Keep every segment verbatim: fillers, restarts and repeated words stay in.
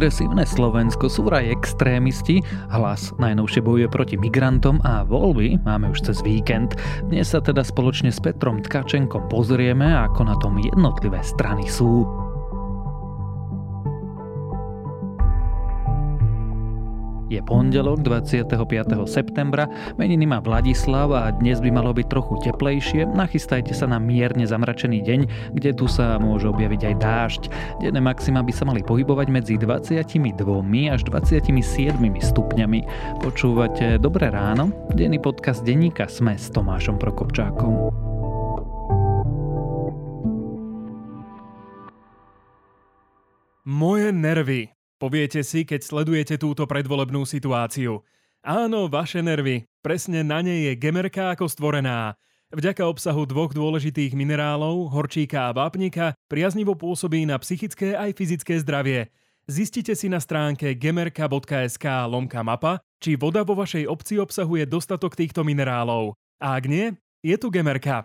Progresívne Slovensko sú vraj extrémisti, Hlas najnovšie bojuje proti migrantom a voľby máme už cez víkend. Dnes sa teda spoločne s Petrom Tkačenkom pozrieme, ako na tom jednotlivé strany sú. Je pondelok dvadsiateho piateho septembra, meniny má Vladislav a dnes by malo byť trochu teplejšie, nachystajte sa na mierne zamračený deň, kde tu sa môže objaviť aj dážď. Denné maxima by sa mali pohybovať medzi dvadsaťdva až dvadsaťsedem stupňami. Počúvate Dobré ráno, denný podcast denníka Sme s Tomášom Prokopčákom. Moje nervy. Poviete si, keď sledujete túto predvolebnú situáciu. Áno, vaše nervy. Presne na nej je gemerka ako stvorená. Vďaka obsahu dvoch dôležitých minerálov, horčíka a vápnika, priaznivo pôsobí na psychické aj fyzické zdravie. Zistite si na stránke gemerka.sk lomka mapa, či voda vo vašej obci obsahuje dostatok týchto minerálov. A ak nie, je tu gemerka.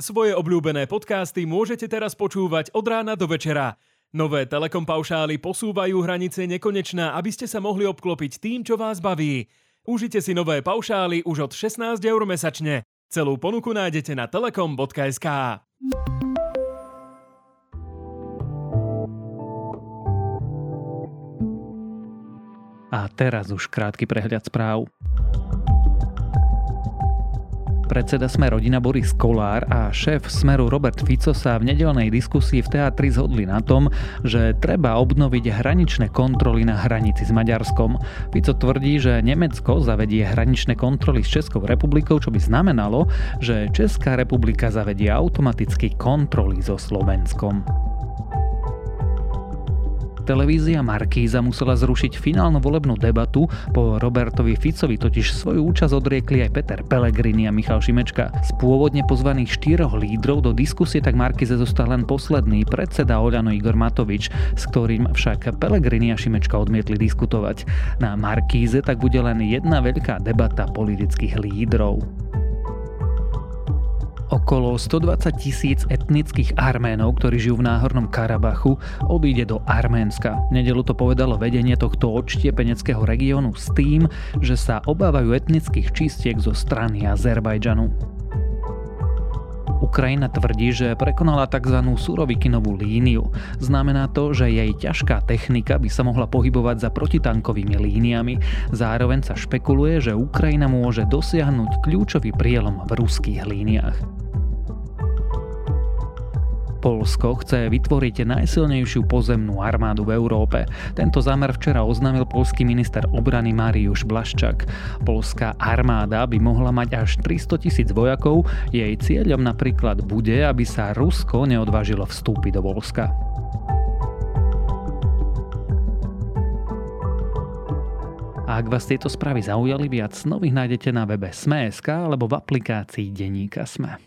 Svoje obľúbené podcasty môžete teraz počúvať od rána do večera. Nové Telekom paušály posúvajú hranice nekonečná, aby ste sa mohli obklopiť tým, čo vás baví. Užite si nové paušály už od šestnásť eur mesačne. Celú ponuku nájdete na telekom bodka es ká. A teraz už krátky prehľad správ. Predseda Sme rodina Boris Kolár a šéf Smeru Robert Fico sa v nedeľnej diskusii v teatri zhodli na tom, že treba obnoviť hraničné kontroly na hranici s Maďarskom. Fico tvrdí, že Nemecko zavedie hraničné kontroly s Českou republikou, čo by znamenalo, že Česká republika zavedie automaticky kontroly so Slovenskom. Televízia Markíza musela zrušiť finálnu volebnú debatu, po Robertovi Ficovi totiž svoju účasť odriekli aj Peter Pellegrini a Michal Šimečka. Z pôvodne pozvaných štyroch lídrov do diskusie tak Markíze zostal len posledný, predseda OĽaNO Igor Matovič, s ktorým však Pellegrini a Šimečka odmietli diskutovať. Na Markíze tak bude len jedna veľká debata politických lídrov. Okolo stodvadsať tisíc etnických Arménov, ktorí žijú v Náhornom Karabachu, odíde do Arménska. V nedeľu to povedalo vedenie tohto odštiepeneckého regiónu s tým, že sa obávajú etnických čistiek zo strany Azerbajdžanu. Ukrajina tvrdí, že prekonala tzv. Surovikinovú líniu. Znamená to, že jej ťažká technika by sa mohla pohybovať za protitankovými líniami. Zároveň sa špekuluje, že Ukrajina môže dosiahnuť kľúčový prielom v ruských líniách. Poľsko chce vytvoriť najsilnejšiu pozemnú armádu v Európe. Tento zámer včera oznámil poľský minister obrany Mariusz Blaszczak. Poľská armáda by mohla mať až tristotisíc vojakov, jej cieľom napríklad bude, aby sa Rusko neodvážilo vstúpiť do Poľska. A ak vás tieto správy zaujali, viac nových nájdete na webe sme bodka es ká alebo v aplikácii denníka Sme.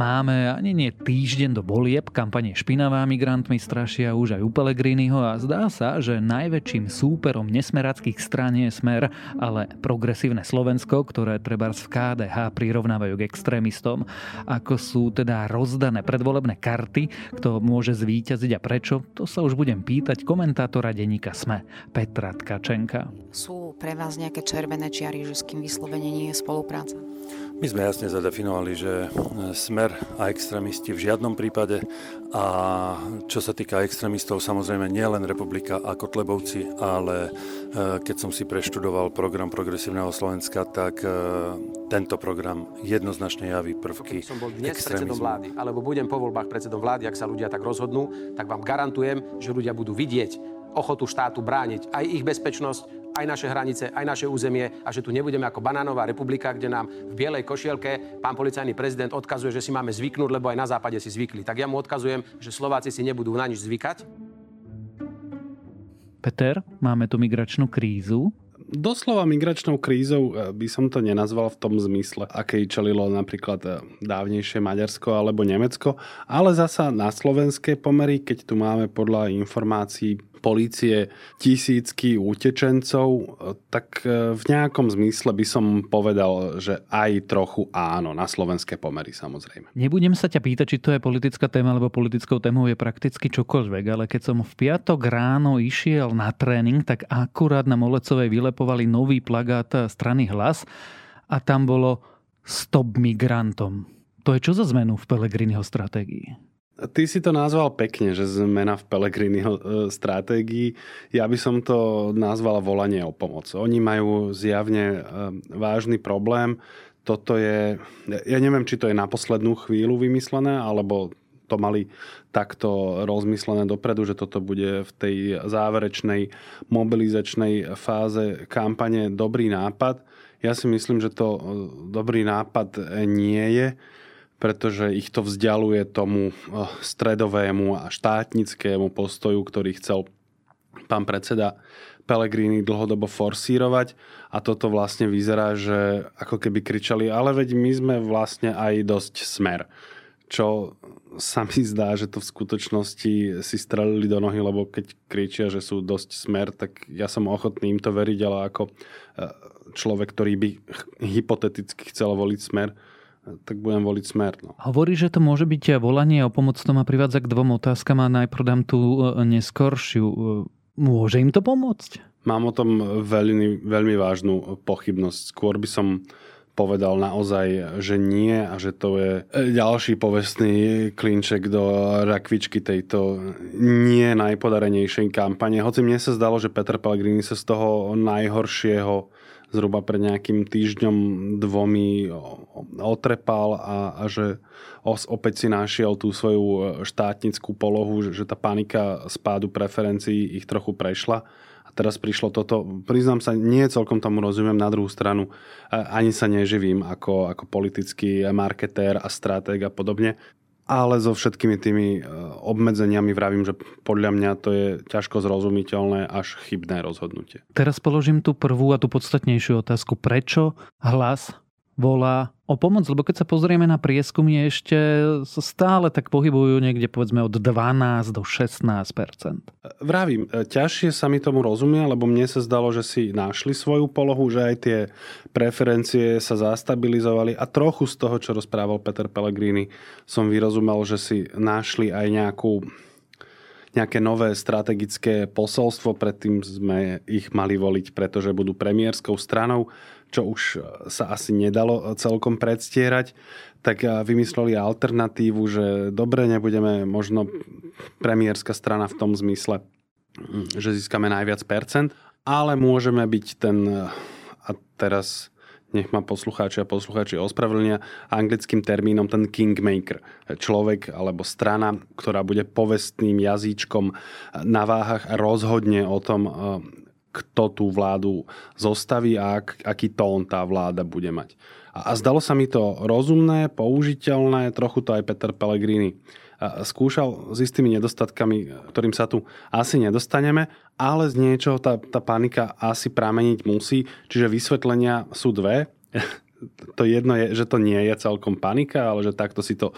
Máme ani nie týždeň do volieb, kampane špinavá, migrantmi strašia už aj u Pellegriniho a zdá sa, že najväčším súperom nesmerackých strán je Smer, ale Progresívne Slovensko, ktoré trebárs v ká dé há prirovnávajú k extrémistom. Ako sú teda rozdané predvolebné karty, kto môže zvíťaziť a prečo, to sa už budem pýtať komentátora denníka Sme, Petra Tkačenka. Sú pre vás nejaké červené čiary, že s kým vyslovene nie je spolupráca? My sme jasne zadefinovali, že Smer a extrémisti v žiadnom prípade, a čo sa týka extrémistov, samozrejme nie len Republika a Kotlebovci, ale keď som si preštudoval program Progresívneho Slovenska, tak tento program jednoznačne javí prvky extrémizmu. Som bol dnes predsedom vlády, alebo budem po voľbách predsedom vlády, ak sa ľudia tak rozhodnú, tak vám garantujem, že ľudia budú vidieť ochotu štátu brániť aj ich bezpečnosť, aj naše hranice, aj naše územie, a že tu nebudeme ako banánová republika, kde nám v bielej košielke pán policajný prezident odkazuje, že si máme zvyknúť, lebo aj na západe si zvykli. Tak ja mu odkazujem, že Slováci si nebudú na nič zvykať. Peter, máme tu migračnú krízu. doslova migračnou krízou by som to nenazval v tom zmysle, akej čelilo napríklad dávnejšie Maďarsko alebo Nemecko, ale zasa na slovenské pomery, keď tu máme podľa informácií polície tisícky utečencov, tak v nejakom zmysle by som povedal, že aj trochu áno, na slovenské pomery samozrejme. Nebudem sa ťa pýtať, či to je politická téma, lebo politickou témou je prakticky čokoľvek, ale keď som v piatok ráno išiel na tréning, tak akurát na Molecovej vylepovali nový plagát strany Hlas a tam bolo Stop migrantom. To je čo za zmenu v Pellegriniho stratégii? Ty si to nazval pekne, že zmena v Pellegriniho stratégii. Ja by som to nazval volanie o pomoc. Oni majú zjavne vážny problém. Toto je... Ja neviem, či to je na poslednú chvíľu vymyslené, alebo to mali takto rozmyslené dopredu, že toto bude v tej záverečnej mobilizačnej fáze kampane dobrý nápad. Ja si myslím, že to dobrý nápad nie je, pretože ich to vzdialuje tomu stredovému a štátnickému postoju, ktorý chcel pán predseda Pellegrini dlhodobo forsírovať. A toto vlastne vyzerá, že ako keby kričali, ale veď my sme vlastne aj dosť Smer. Čo sa mi zdá, že to v skutočnosti si strelili do nohy, lebo keď kričia, že sú dosť Smer, tak ja som ochotný im to veriť, ale ako človek, ktorý by hypoteticky chcel voliť Smer, tak budem voliť Smer. No. Hovorí, že to môže byť volanie o pomoc, to ma privádza k dvom otázkam a najprv dám tú neskoršiu. Môže im to pomôcť? Mám o tom veľmi, veľmi vážnu pochybnosť. Skôr by som povedal naozaj, že nie a že to je ďalší povestný klinček do rakvičky tejto nie najpodarenejšej kampane. Hoci mne sa zdalo, že Peter Pellegrini sa z toho najhoršieho zhruba pred nejakým týždňom dvomi otrepal a, a že os opäť si našiel tú svoju štátnickú polohu, že, že tá panika spádu preferencií ich trochu prešla. A teraz prišlo toto. Priznám sa, nie celkom tomu rozumiem. Na druhú stranu ani sa neživím ako, ako politický marketér a stratég a podobne. Ale so všetkými tými obmedzeniami vravím, že podľa mňa to je ťažko zrozumiteľné až chybné rozhodnutie. Teraz položím tú prvú a tú podstatnejšiu otázku. Prečo Hlas volá o pomoc? Lebo keď sa pozrieme na prieskumy, ešte stále tak pohybujú niekde povedzme od dvanásť do šestnásť percent. Vravím, ťažšie sa mi tomu rozumie, lebo mne sa zdalo, že si našli svoju polohu, že aj tie preferencie sa zastabilizovali a trochu z toho, čo rozprával Peter Pellegrini, som vyrozumel, že si našli aj nejakú nejaké nové strategické posolstvo. Predtým sme ich mali voliť, pretože budú premiérskou stranou, čo už sa asi nedalo celkom predstierať. Tak vymysleli alternatívu, že dobre, nebudeme možno premiérska strana v tom zmysle, že získame najviac percent, ale môžeme byť ten, a teraz nech ma poslucháči a poslucháči ospravedlnia, anglickým termínom ten kingmaker. Človek alebo strana, ktorá bude povestným jazyčkom na váhach a rozhodne o tom, kto tú vládu zostaví a ak, aký tón tá vláda bude mať. A, a zdalo sa mi to rozumné, použiteľné, trochu to aj Peter Pellegrini skúšal s istými nedostatkami, ktorým sa tu asi nedostaneme, ale z niečoho tá, tá panika asi prameniť musí, čiže vysvetlenia sú dve. To jedno je, že to nie je celkom panika, ale že takto si to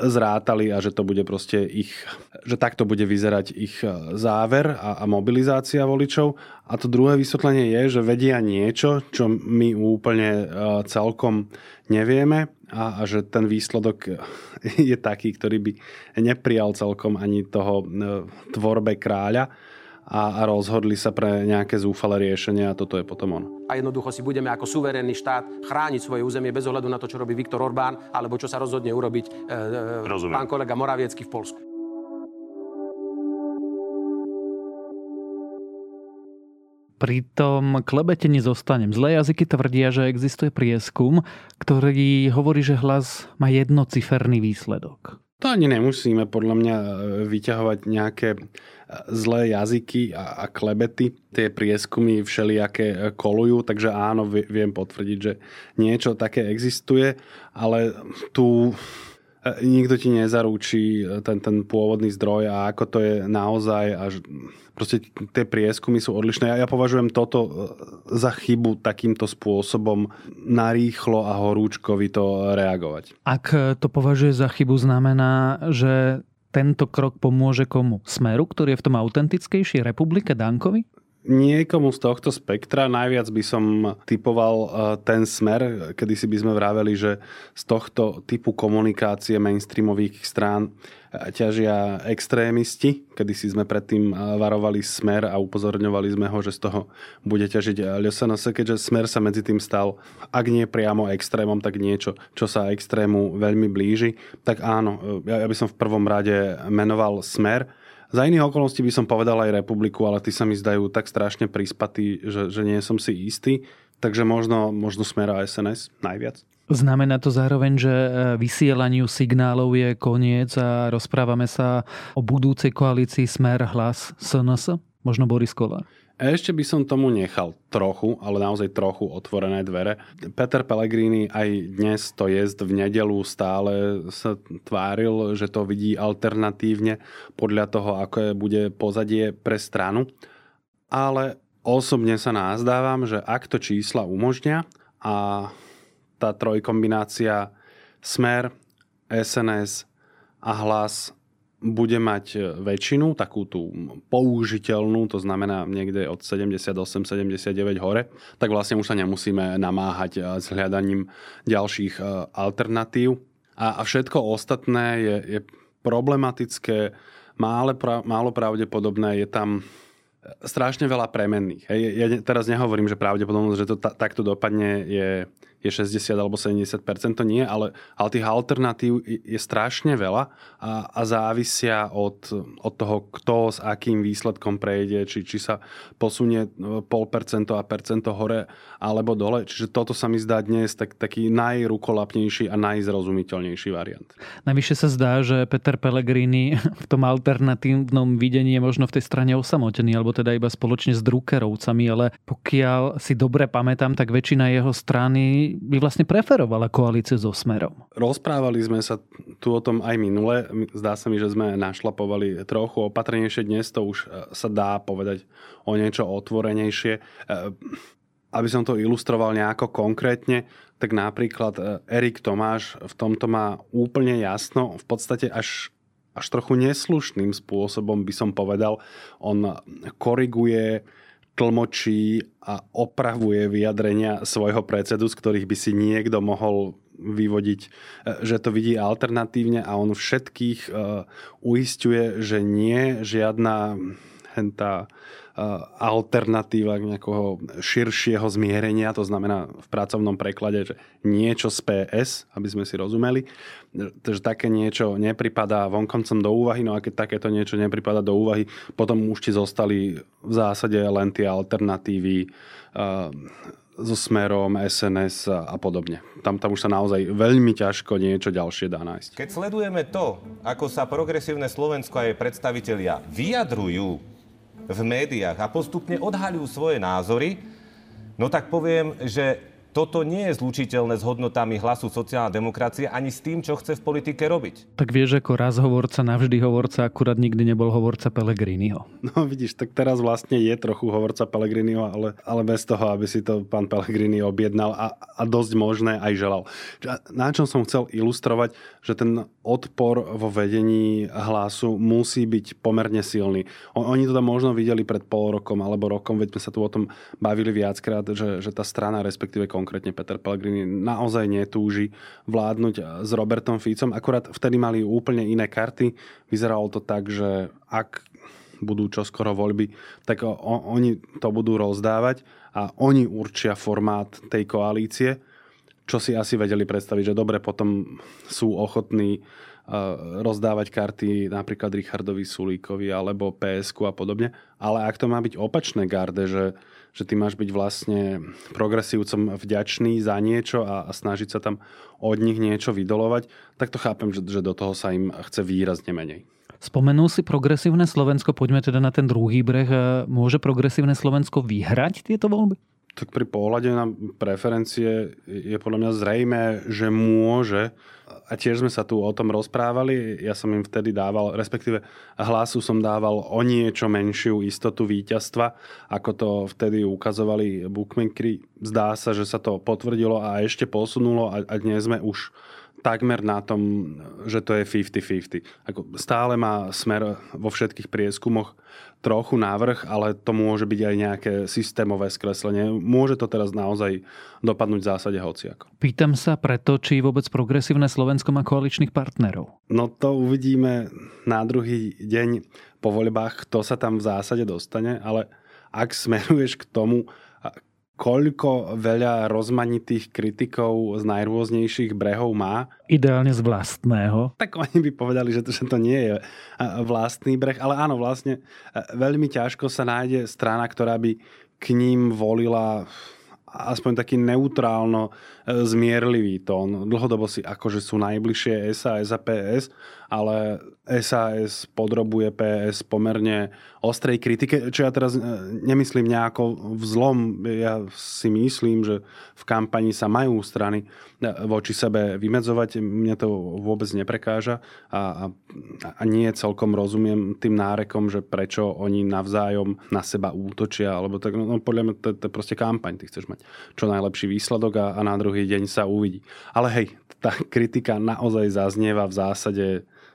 zrátali a že to bude proste ich, že takto bude vyzerať ich záver a, a mobilizácia voličov. A to druhé vysvetlenie je, že vedia niečo, čo my úplne celkom nevieme a, a že ten výsledok je taký, ktorý by neprijal celkom ani toho tvorbe kráľa. A rozhodli sa pre nejaké zúfalé riešenie a toto je potom ono. A jednoducho si budeme ako suverénny štát chrániť svoje územie bez ohľadu na to, čo robí Viktor Orbán, alebo čo sa rozhodne urobiť e, pán kolega Moraviecký v Poľsku. Pri tom klebete nezostanem. Zlé jazyky tvrdia, že existuje prieskum, ktorý hovorí, že Hlas má jednociferný výsledok. To ani nemusíme podľa mňa vyťahovať nejaké zlé jazyky a, a klebety. Tie prieskumy všelijaké kolujú, takže áno, viem potvrdiť, že niečo také existuje, ale tu Nikto ti nezaručí ten, ten pôvodný zdroj a ako to je naozaj. Až proste tie prieskumy sú odlišné. Ja, ja považujem toto za chybu takýmto spôsobom narýchlo a horúčkovi to reagovať. Ak to považuje za chybu, znamená, že tento krok pomôže komu? Smeru, ktorý je v tom autentickejší? Republike? Dankovi? Niekomu z tohto spektra. Najviac by som typoval ten smer, kedy si by sme vraveli, že z tohto typu komunikácie mainstreamových strán ťažia extrémisti. Kedy si sme predtým varovali smer a upozorňovali sme ho, že z toho bude ťažiť el es en es, keďže smer sa medzi tým stal, ak nie priamo extrémom, tak niečo, čo sa extrému veľmi blíži. Tak áno, ja by som v prvom rade menoval smer. Za iných okolností by som povedal aj Republiku, ale tí sa mi zdajú tak strašne prispatí, že, že nie som si istý. Takže možno, možno Smer a es en es najviac. Znamená to zároveň, že vysielaniu signálov je koniec a rozprávame sa o budúcej koalícii Smer, Hlas, es en es? Možno Boris Kolár? Ešte by som tomu nechal trochu, ale naozaj trochu otvorené dvere. Peter Pellegrini aj dnes, to jest v nedeľu, stále sa tváril, že to vidí alternatívne podľa toho, ako bude pozadie pre stranu. Ale osobne sa nazdávam, že ak to čísla umožnia a tá trojkombinácia Smer, es en es a Hlas bude mať väčšinu, takú tú použiteľnú, to znamená niekde od sedemdesiatosem sedemdesiatdeväť hore, tak vlastne už sa nemusíme namáhať s hľadaním ďalších alternatív. A všetko ostatné je, je problematické, málo, málo pravdepodobné, je tam strašne veľa premenných. Hej, ja teraz nehovorím, že pravdepodobnosť, že to ta, takto dopadne je, je šesťdesiat alebo sedemdesiat percent, to nie, ale, ale tých alternatív je strašne veľa a, a závisia od, od toho, kto s akým výsledkom prejde, či, či sa posunie pol percento a percento hore alebo dole. Čiže toto sa mi zdá dnes tak, taký najrukolapnejší a najzrozumiteľnejší variant. Navyše sa zdá, že Peter Pellegrini v tom alternatívnom videní je možno v tej strane osamotený, alebo teda iba spoločne s druckerovcami, ale pokiaľ si dobre pamätám, tak väčšina jeho strany by vlastne preferovala koalíciu so Smerom. Rozprávali sme sa tu o tom aj minule. Zdá sa mi, že sme našlapovali trochu opatrnejšie. Dnes to už sa dá povedať o niečo otvorenejšie. Aby som to ilustroval nejako konkrétne, tak napríklad Erik Tomáš v tomto má úplne jasno. V podstate až až trochu neslušným spôsobom by som povedal. On koriguje, tlmočí a opravuje vyjadrenia svojho predsedu, z ktorých by si niekto mohol vyvodiť, že to vidí alternatívne, a on všetkých uisťuje, že nie žiadna tá alternatíva nejakého širšieho zmierenia, to znamená v pracovnom preklade, že niečo z pé es, aby sme si rozumeli, že také niečo nepripadá vonkoncom do úvahy, no a keď takéto niečo nepripadá do úvahy, potom už ti zostali v zásade len tie alternatívy so Smerom, es en es a podobne. Tam, tam už sa naozaj veľmi ťažko niečo ďalšie dá nájsť. Keď sledujeme to, ako sa Progresívne Slovensko a jej predstavitelia vyjadrujú v médiách a postupne odhaľujú svoje názory, no tak poviem, že toto nie je zlučiteľné s hodnotami Hlasu, sociálna demokracia ani s tým, čo chce v politike robiť. Tak vieš, ako raz hovorca, navždy hovorca, akurát nikdy nebol hovorca Pellegriniho. No vidíš, tak teraz vlastne je trochu hovorca Pellegriniho, ale, ale bez toho, aby si to pán Pellegrini objednal a, a dosť možné aj želal. Na čom som chcel ilustrovať, že ten odpor vo vedení Hlasu musí byť pomerne silný. Oni to tam možno videli pred pol rokom alebo rokom, veď sme sa tu o tom bavili viackrát, že, že tá strana, respektíve konkrétne konkrétne Peter Pellegrini, naozaj netúži vládnuť s Robertom Ficom. Akurát vtedy mali úplne iné karty. Vyzeralo to tak, že ak budú čoskoro voľby, tak o- oni to budú rozdávať a oni určia formát tej koalície, čo si asi vedeli predstaviť, že dobre, potom sú ochotní rozdávať karty napríklad Richardovi Sulíkovi alebo pé esku a podobne. Ale ak to má byť opačné garde, že, že ty máš byť vlastne progresívcom vďačný za niečo a, a snažiť sa tam od nich niečo vydolovať, tak to chápem, že, že do toho sa im chce výrazne menej. Spomenul si Progresívne Slovensko, poďme teda na ten druhý breh. Môže Progresívne Slovensko vyhrať tieto voľby? Tak pri pohľade na preferencie je podľa mňa zrejmé, že môže. A tiež sme sa tu o tom rozprávali. Ja som im vtedy dával, respektíve Hlasu som dával o niečo menšiu istotu víťazstva, ako to vtedy ukazovali bookmakeri. Zdá sa, že sa to potvrdilo a ešte posunulo a dnes sme už takmer na tom, že to je päťdesiat na päťdesiat. Ako stále má Smer vo všetkých prieskumoch trochu navrch, ale to môže byť aj nejaké systémové skreslenie. Môže to teraz naozaj dopadnúť v zásade hociako. Pýtam sa preto, či vôbec Progresívne Slovensko má koaličných partnerov. No to uvidíme na druhý deň po voľbách, kto sa tam v zásade dostane, ale ak smeruješ k tomu, koľko veľa rozmanitých kritikov z najrôznejších brehov má. Ideálne z vlastného. Tak oni by povedali, že to, že to nie je vlastný breh, ale áno, vlastne veľmi ťažko sa nájde strana, ktorá by k ním volila aspoň taký neutrálno zmierlivý tón. Dlhodobo si akože sú najbližšie es a es a pé es, ale es a es podrobuje pé es pomerne ostrej kritike, čo ja teraz nemyslím nejako v zlom. Ja si myslím, že v kampani sa majú strany voči sebe vymedzovať. Mne to vôbec neprekáža a, a nie celkom rozumiem tým nárekom, že prečo oni navzájom na seba útočia, alebo tak, no podľa mňa to je proste kampaň, ty chceš mať čo najlepší výsledok a, a na druhý deň sa uvidí. Ale hej, tá kritika naozaj zaznieva v zásade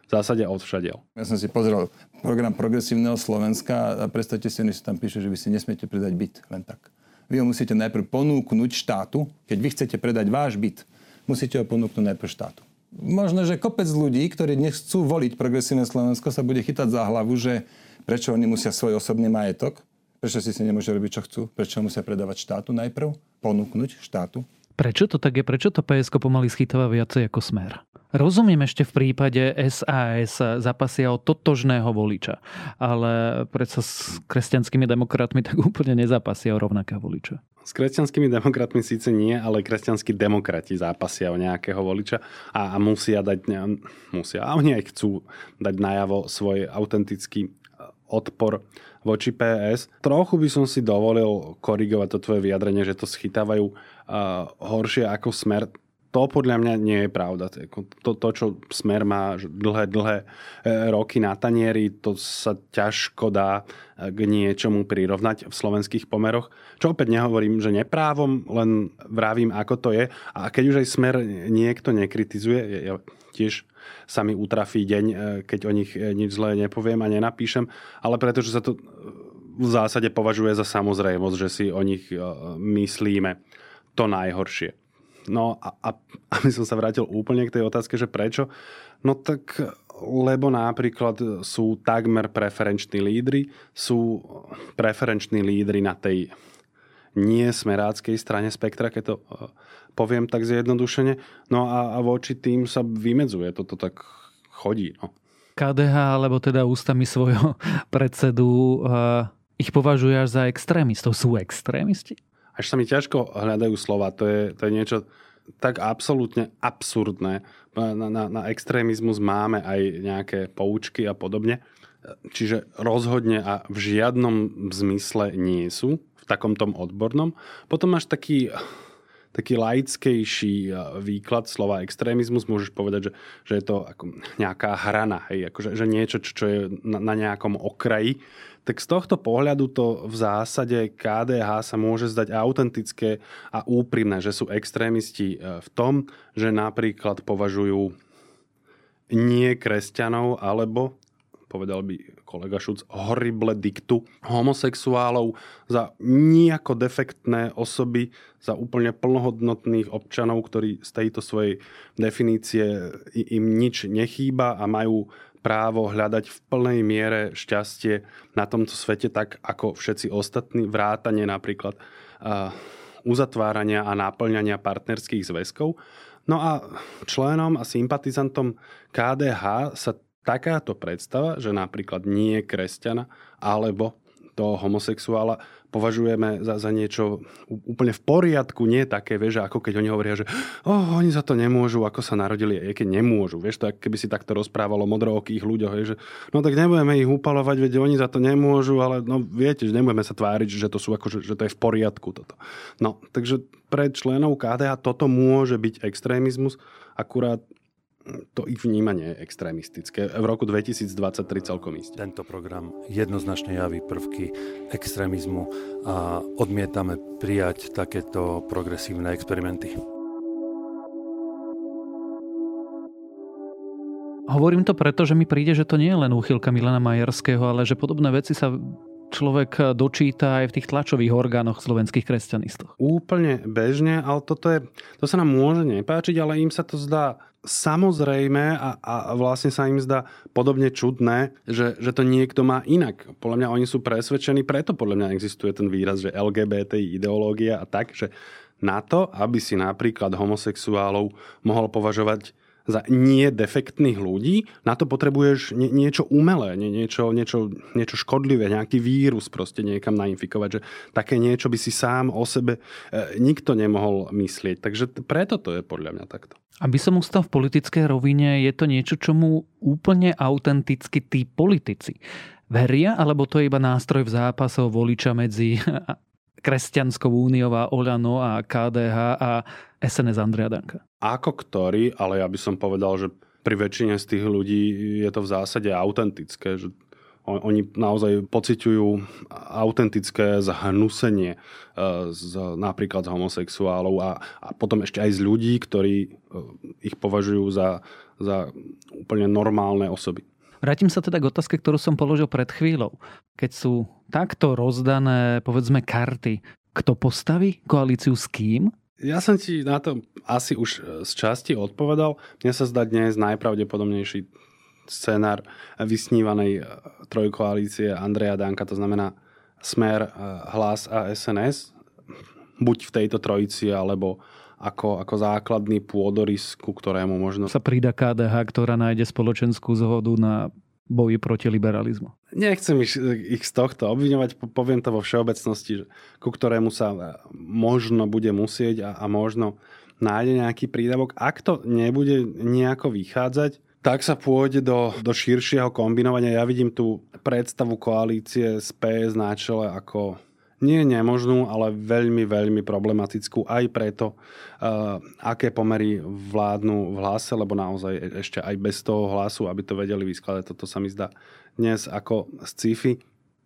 v zásade odvšadiel. Ja som si pozrel program Progresívneho Slovenska a predstavte si, oni tam píše, že vy si nesmiete predať byt len tak. Vy ho musíte najprv ponúknuť štátu. Keď vy chcete predať váš byt, musíte ho ponúknuť najprv štátu. Možno, že kopec ľudí, ktorí dnes chcú voliť Progresívne Slovensko, sa bude chytať za hlavu, že prečo oni musia svoj osobný majetok, prečo si si nemôžu robiť, čo chcú, prečo musia predávať štátu najprv, ponúknuť štátu. Prečo to tak je? Prečo to pé esko pomaly schytáva viacej ako Smer? Rozumiem ešte v prípade es a es zapasia o totožného voliča, ale predsa s kresťanskými demokratmi tak úplne nezapasia o rovnakého voliča. S kresťanskými demokratmi síce nie, ale kresťanskí demokrati zápasia o nejakého voliča a musia dať, ne, musia, a oni aj chcú dať najavo svoj autentický odpor voči pé es. Trochu by som si dovolil korigovať to tvoje vyjadrenie, že to schytávajú uh, horšie ako Smer. To podľa mňa nie je pravda. To, to čo Smer má dlhé, dlhé roky na tanieri, to sa ťažko dá k niečomu prirovnať v slovenských pomeroch. Čo opäť nehovorím, že neprávom, len vravím, ako to je. A keď už aj Smer niekto nekritizuje, ja tiež sa mi utrafí deň, keď o nich nič zlé nepoviem a nenapíšem, ale pretože sa to v zásade považuje za samozrejmosť, že si o nich myslíme to najhoršie. No a, a aby som sa vrátil úplne k tej otázke, že prečo? No tak, lebo napríklad sú takmer preferenční lídri, sú preferenční lídri na tej niesmeráckej strane spektra, keď to poviem tak zjednodušene. No a, a voči tým sa vymedzuje, toto tak chodí. No. ká dé há, alebo teda ústami svojho predsedu, eh, ich považuje až za extrémistov. Sú extrémisti? Až sa mi ťažko hľadajú slova. To je, to je niečo tak absolútne absurdné. Na, na, na extrémizmus máme aj nejaké poučky a podobne. Čiže rozhodne a v žiadnom zmysle nie sú v takomto odbornom. Potom máš taký, taký laickejší výklad slova extrémizmus. Môžeš povedať, že, že je to ako nejaká hrana, hej, akože, že niečo, čo je na, na nejakom okraji. Tak z tohto pohľadu to v zásade ká dé há sa môže zdať autentické a úprimné, že sú extrémisti v tom, že napríklad považujú nie kresťanov alebo, povedal by kolega Šuc, horrible diktu homosexuálov za nejako defektné osoby, za úplne plnohodnotných občanov, ktorí z tejto svojej definície im nič nechýba a majú právo hľadať v plnej miere šťastie na tomto svete tak, ako všetci ostatní, vrátane napríklad uh, uzatvárania a náplňania partnerských zväzkov. No a členom a sympatizantom ká dé há sa takáto predstava, že napríklad nie je kresťana alebo toho homosexuála považujeme za, za niečo úplne v poriadku, nie také, vieš, ako keď oni hovoria, že oh, oni za to nemôžu, ako sa narodili, aj keď nemôžu. Vieš, tak keby si takto rozprávalo o modrookých ľuďoch, vieš, že no tak nebudeme ich upalovať, veď oni za to nemôžu, ale no viete, že nebudeme sa tváriť, že to sú akože, že to je v poriadku toto. No, takže pre členov ká dé há toto môže byť extrémizmus, akurát to ich vnímanie je extrémistické. V roku dvetisícdvadsaťtri celkom isté. Tento program jednoznačne javí prvky extrémizmu a odmietame prijať takéto progresívne experimenty. Hovorím to preto, že mi príde, že to nie je len úchylka Milana Majerského, ale že podobné veci sa človek dočíta aj v tých tlačových orgánoch slovenských kresťanistov. Úplne bežne, ale toto je, to sa nám môže nepáčiť, ale im sa to zdá samozrejme a, a vlastne sa im zdá podobne čudné, že, že to niekto má inak. Podľa mňa oni sú presvedčení, preto podľa mňa existuje ten výraz, že el gé bé té í ideológia a tak, že na to, aby si napríklad homosexuálov mohol považovať za nedefektných ľudí, na to potrebuješ nie, niečo umelé, nie, niečo, niečo, niečo škodlivé, nejaký vírus proste niekam nainfikovať, že také niečo by si sám o sebe e, nikto nemohol myslieť. Takže t- preto to je podľa mňa takto. Aby som ustal v politickej rovine, je to niečo, čomu úplne autenticky tí politici veria, alebo to je iba nástroj v zápasoch voliča medzi Kresťanskou úniou a OĽaNO a ká dé há a es en es Andreja Danka? Ako ktorý, ale ja by som povedal, že pri väčšine z tých ľudí je to v zásade autentické, že oni naozaj pociťujú autentické zhnusenie z, napríklad z homosexuálov a, a potom ešte aj z ľudí, ktorí ich považujú za, za úplne normálne osoby. Vrátim sa teda k otázke, ktorú som položil pred chvíľou. Keď sú takto rozdané, povedzme, karty, kto postaví koalíciu s kým? Ja som ti na to asi už z časti odpovedal. Mne sa zdá dnes najpravdepodobnejší scenár vysnívanej trojkoalície Andreja Danka, to znamená Smer, Hlas a es en es. Buď v tejto trojici, alebo ako, ako základný pôdorys, ku ktorému možno sa pridá ká dé há, ktorá nájde spoločenskú zhodu na boji proti liberalizmu. Nechcem ich, ich z tohto obviňovať, poviem to vo všeobecnosti, že, ku ktorému sa možno bude musieť a, a možno nájde nejaký prídavok. Ak to nebude nejako vychádzať, tak sa pôjde do, do širšieho kombinovania. Ja vidím tú predstavu koalície z pé es na čele ako nie nemožnú, ale veľmi, veľmi problematickú aj preto, uh, aké pomery vládnu v Hlase, lebo naozaj ešte aj bez toho Hlasu, aby to vedeli vyskladať, toto sa mi zdá dnes ako z sci-fi,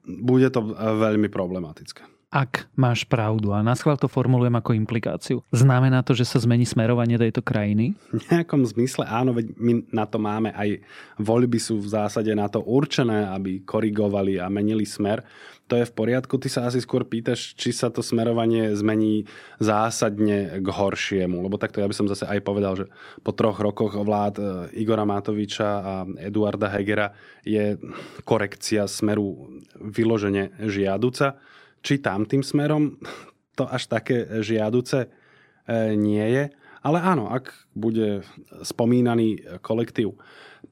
bude to veľmi problematické. Ak máš pravdu, a naschvál to formulujem ako implikáciu, znamená to, že sa zmení smerovanie tejto krajiny? V nejakom zmysle áno, veď my na to máme aj voľby sú v zásade na to určené, aby korigovali a menili smer. To je v poriadku. Ty sa asi skôr pýtaš, či sa to smerovanie zmení zásadne k horšiemu. Lebo takto ja by som zase aj povedal, že po troch rokoch vlád Igora Matoviča a Eduarda Hegera je korekcia smeru vyložene žiaduca. Či tam tým smerom to až také žiaduce nie je. Ale áno, ak bude spomínaný kolektív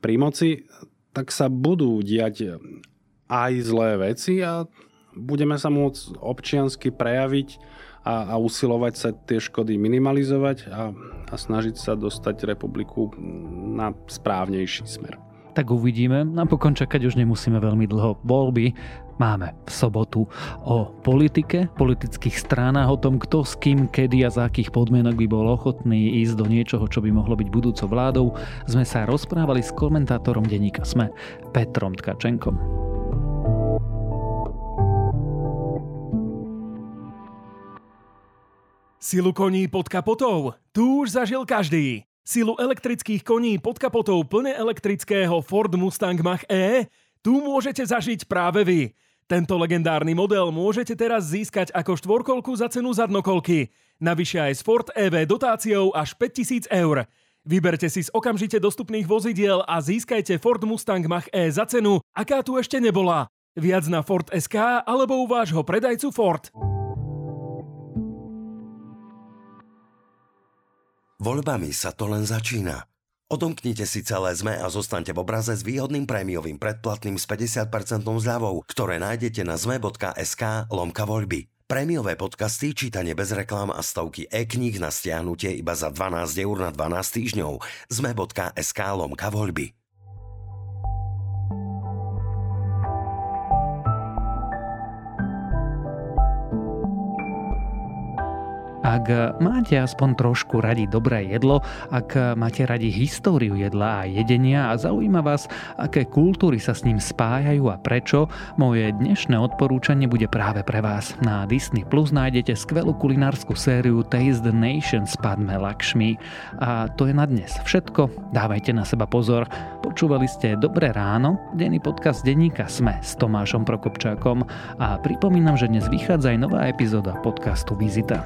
pri moci, tak sa budú diať aj zlé veci a budeme sa môcť občiansky prejaviť a, a usilovať sa tie škody minimalizovať a, a snažiť sa dostať republiku na správnejší smer. Tak uvidíme. Napokon čakať už nemusíme veľmi dlho. Voľby máme v sobotu. O politike, politických stranách, o tom, kto s kým, kedy a za akých podmienok by bol ochotný ísť do niečoho, čo by mohlo byť budúcou vládou, sme sa rozprávali s komentátorom denníka Sme, Petrom Tkačenkom. Silu koní pod kapotou, tu už zažil každý. Silu elektrických koní pod kapotou plne elektrického Ford Mustang Mach-E tu môžete zažiť práve vy. Tento legendárny model môžete teraz získať ako štvorkolku za cenu zadnokolky. Navyše aj s Ford é vé dotáciou až päťtisíc eur. Vyberte si z okamžite dostupných vozidiel a získajte Ford Mustang Mach-E za cenu, aká tu ešte nebola. Viac na Ford bodka es ká alebo u vášho predajcu Ford. Voľbami sa to len začína. Odomknite si celé SME a zostaňte v obraze s výhodným prémiovým predplatným s päťdesiat percent zľavou, ktoré nájdete na sme.sk lomka voľby. Prémiové podcasty, čítanie bez reklám a stovky e-kníh na stiahnutie iba za dvanásť eur na dvanásť týždňov. sme.sk lomka voľby. Ak máte aspoň trošku radi dobré jedlo, ak máte radi históriu jedla a jedenia a zaujíma vás, aké kultúry sa s ním spájajú a prečo, moje dnešné odporúčanie bude práve pre vás. Na Disney Plus nájdete skvelú kulinársku sériu Taste the Nation s Padme Lakshmi. A to je na dnes všetko. Dávajte na seba pozor. Počúvali ste Dobré ráno, denný podcast denníka SME s Tomášom Prokopčákom a pripomínam, že dnes vychádza aj nová epizóda podcastu Vizita.